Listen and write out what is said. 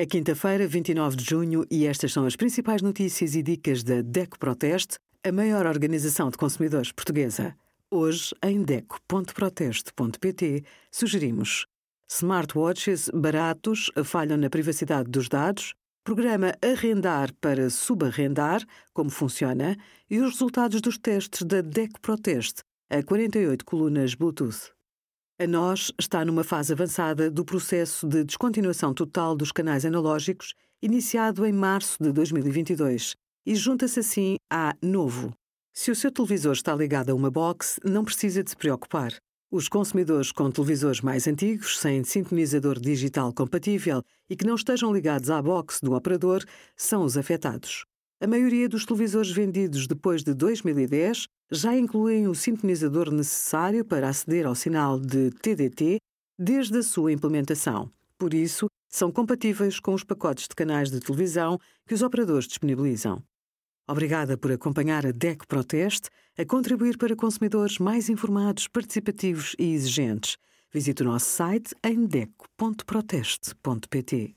É quinta-feira, 29 de junho, e estas são as principais notícias e dicas da Deco Proteste, a maior organização de consumidores portuguesa. Hoje, em deco.proteste.pt, sugerimos Smartwatches baratos falham na privacidade dos dados, Programa Arrendar para Subarrendar, como funciona, e os resultados dos testes da Deco Proteste, a 48 colunas Bluetooth. A NOS está numa fase avançada do processo de descontinuação total dos canais analógicos, iniciado em março de 2022, e junta-se assim à NOVO. Se o seu televisor está ligado a uma box, não precisa de se preocupar. Os consumidores com televisores mais antigos, sem sintonizador digital compatível e que não estejam ligados à box do operador, são os afetados. A maioria dos televisores vendidos depois de 2010 já incluem o sintonizador necessário para aceder ao sinal de TDT desde a sua implementação. Por isso, são compatíveis com os pacotes de canais de televisão que os operadores disponibilizam. Obrigada por acompanhar a Deco Proteste a contribuir para consumidores mais informados, participativos e exigentes. Visite o nosso site em deco.proteste.pt.